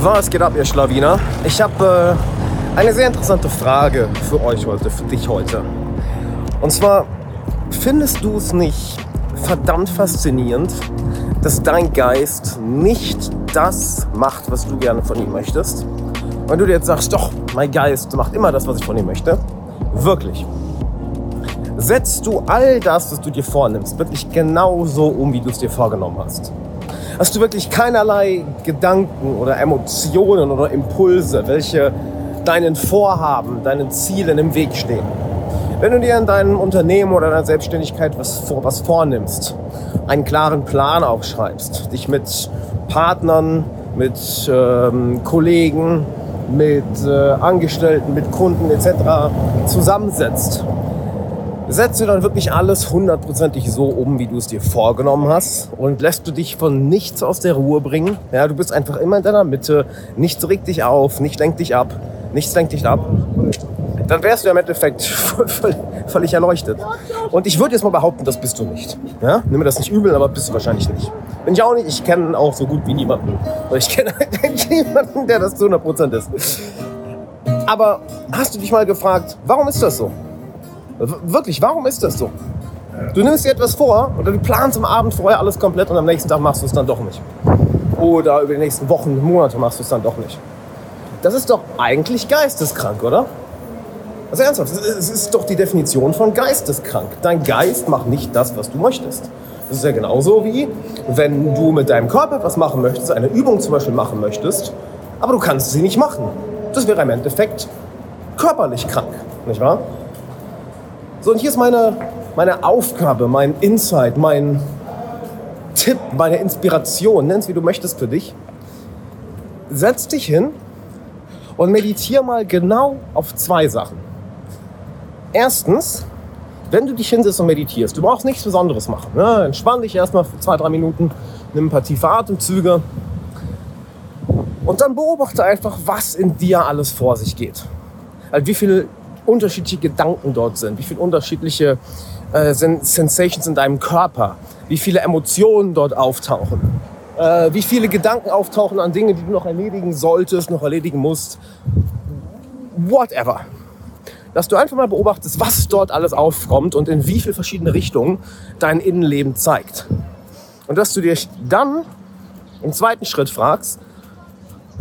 Was geht ab, ihr Schlawiner? Ich habe eine sehr interessante Frage für euch heute, für dich heute. Und zwar, findest du es nicht verdammt faszinierend, dass dein Geist nicht das macht, was du gerne von ihm möchtest? Wenn du dir jetzt sagst, doch, mein Geist macht immer das, was ich von ihm möchte. Wirklich. Setzt du all das, was du dir vornimmst, wirklich genauso um, wie du es dir vorgenommen hast? Hast du wirklich keinerlei Gedanken oder Emotionen oder Impulse, welche deinen Vorhaben, deinen Zielen im Weg stehen? Wenn du dir in deinem Unternehmen oder deiner Selbstständigkeit was vornimmst, einen klaren Plan aufschreibst, dich mit Partnern, mit Kollegen, mit Angestellten, mit Kunden etc. zusammensetzt, setzt du dann wirklich alles hundertprozentig so um, wie du es dir vorgenommen hast, und lässt du dich von nichts aus der Ruhe bringen? Ja, du bist einfach immer in deiner Mitte, nichts regt dich auf, nichts lenkt dich ab. Dann wärst du im Endeffekt völlig erleuchtet. Und ich würde jetzt mal behaupten, das bist du nicht. Ja? Nimm mir das nicht übel, aber bist du wahrscheinlich nicht. Bin ich auch nicht, ich kenne auch so gut wie niemanden. Ich kenne eigentlich niemanden, der das zu 100% ist. Aber hast du dich mal gefragt, warum ist das so? Wirklich, warum ist das so? Du nimmst dir etwas vor oder du planst am Abend vorher alles komplett und am nächsten Tag machst du es dann doch nicht. Oder über die nächsten Wochen, Monate machst du es dann doch nicht. Das ist doch eigentlich geisteskrank, oder? Also ernsthaft, es ist doch die Definition von geisteskrank. Dein Geist macht nicht das, was du möchtest. Das ist ja genauso wie, wenn du mit deinem Körper etwas machen möchtest, eine Übung zum Beispiel machen möchtest, aber du kannst sie nicht machen. Das wäre im Endeffekt körperlich krank, nicht wahr? So, und hier ist meine Aufgabe, mein Insight, mein Tipp, meine Inspiration, nenn es wie du möchtest für dich. Setz dich hin und meditiere mal genau auf zwei Sachen. Erstens, wenn du dich hinsetzt und meditierst, du brauchst nichts Besonderes machen. Ne? Entspann dich erstmal für 2-3 Minuten, nimm ein paar tiefe Atemzüge und dann beobachte einfach, was in dir alles vor sich geht. Also wie viele unterschiedliche Gedanken dort sind, wie viele unterschiedliche Sensations in deinem Körper, wie viele Emotionen dort auftauchen, wie viele Gedanken auftauchen an Dinge, die du noch erledigen solltest, noch erledigen musst, whatever. Dass du einfach mal beobachtest, was dort alles aufkommt und in wie viele verschiedene Richtungen dein Innenleben zeigt. Und dass du dich dann im zweiten Schritt fragst,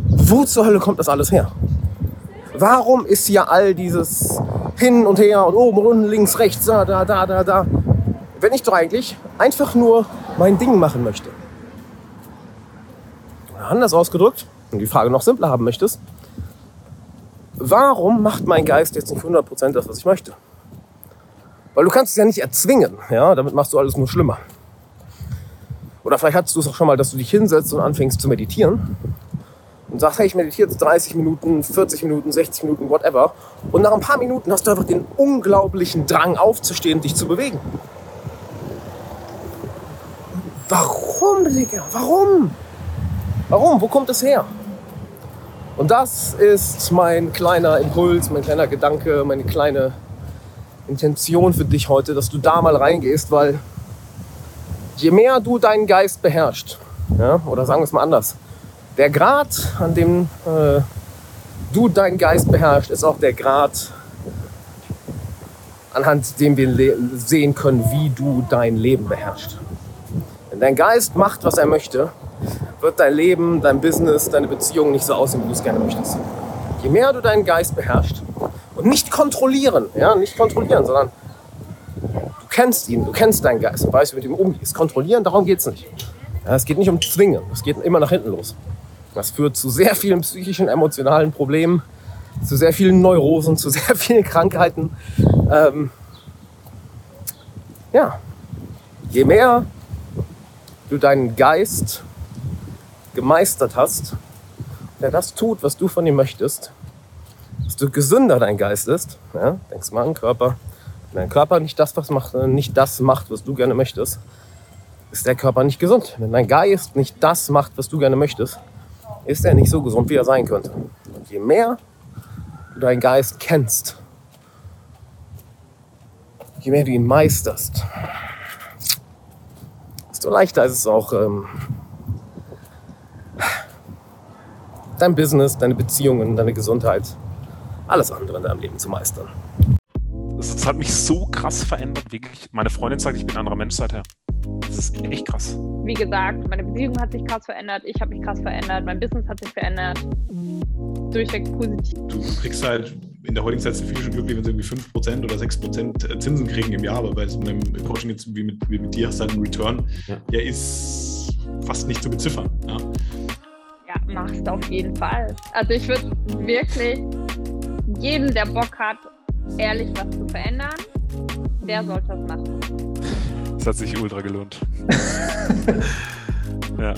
wo zur Hölle kommt das alles her? Warum ist hier all dieses hin und her und oben, unten, links, rechts, da, wenn ich doch eigentlich einfach nur mein Ding machen möchte? Oder anders ausgedrückt, wenn du die Frage noch simpler haben möchtest, warum macht mein Geist jetzt nicht 100% das, was ich möchte? Weil du kannst es ja nicht erzwingen, ja? Damit machst du alles nur schlimmer. Oder vielleicht hattest du es auch schon mal, dass du dich hinsetzt und anfängst zu meditieren. Und sagst, hey, ich meditiere jetzt 30 Minuten, 40 Minuten, 60 Minuten, whatever. Und nach ein paar Minuten hast du einfach den unglaublichen Drang aufzustehen, dich zu bewegen. Warum, Digga? Warum? Warum? Wo kommt das her? Und das ist mein kleiner Impuls, mein kleiner Gedanke, meine kleine Intention für dich heute, dass du da mal reingehst, weil je mehr du deinen Geist beherrschst, ja, oder sagen wir es mal anders, der Grad, an dem du deinen Geist beherrschst, ist auch der Grad, anhand dem wir sehen können, wie du dein Leben beherrschst. Wenn dein Geist macht, was er möchte, wird dein Leben, dein Business, deine Beziehung nicht so aussehen, wie du es gerne möchtest. Je mehr du deinen Geist beherrschst und nicht kontrollieren, sondern du kennst ihn, du kennst deinen Geist und weißt, wie du mit ihm umgehst. Kontrollieren, darum geht es nicht. Ja, es geht nicht um Zwingen, es geht immer nach hinten los. Das führt zu sehr vielen psychischen, emotionalen Problemen, zu sehr vielen Neurosen, zu sehr vielen Krankheiten. Je mehr du deinen Geist gemeistert hast, der das tut, was du von ihm möchtest, desto gesünder dein Geist ist. Ja? Denkst mal an den Körper. Wenn dein Körper nicht das macht, was du gerne möchtest, ist der Körper nicht gesund. Wenn dein Geist nicht das macht, was du gerne möchtest, ist er nicht so gesund, wie er sein könnte. Und je mehr du deinen Geist kennst, je mehr du ihn meisterst, desto leichter ist es auch, dein Business, deine Beziehungen, deine Gesundheit, alles andere in deinem Leben zu meistern. Das hat mich so krass verändert, wirklich. Meine Freundin sagt, ich bin ein anderer Mensch seither. Das ist echt krass. Wie gesagt, meine Beziehung hat sich krass verändert, ich habe mich krass verändert, mein Business hat sich verändert. Durchweg positiv. Du kriegst halt in der heutigen Zeit sind viele schon glücklich, wenn sie irgendwie 5% oder 6% Zinsen kriegen im Jahr, aber bei so einem Coaching jetzt wie mit dir hast du halt einen Return, der ist fast nicht zu beziffern. Ja, ja, machst auf jeden Fall. Also ich würde wirklich jedem, der Bock hat, ehrlich was zu verändern, der sollte das machen. Das hat sich ultra gelohnt. Ja.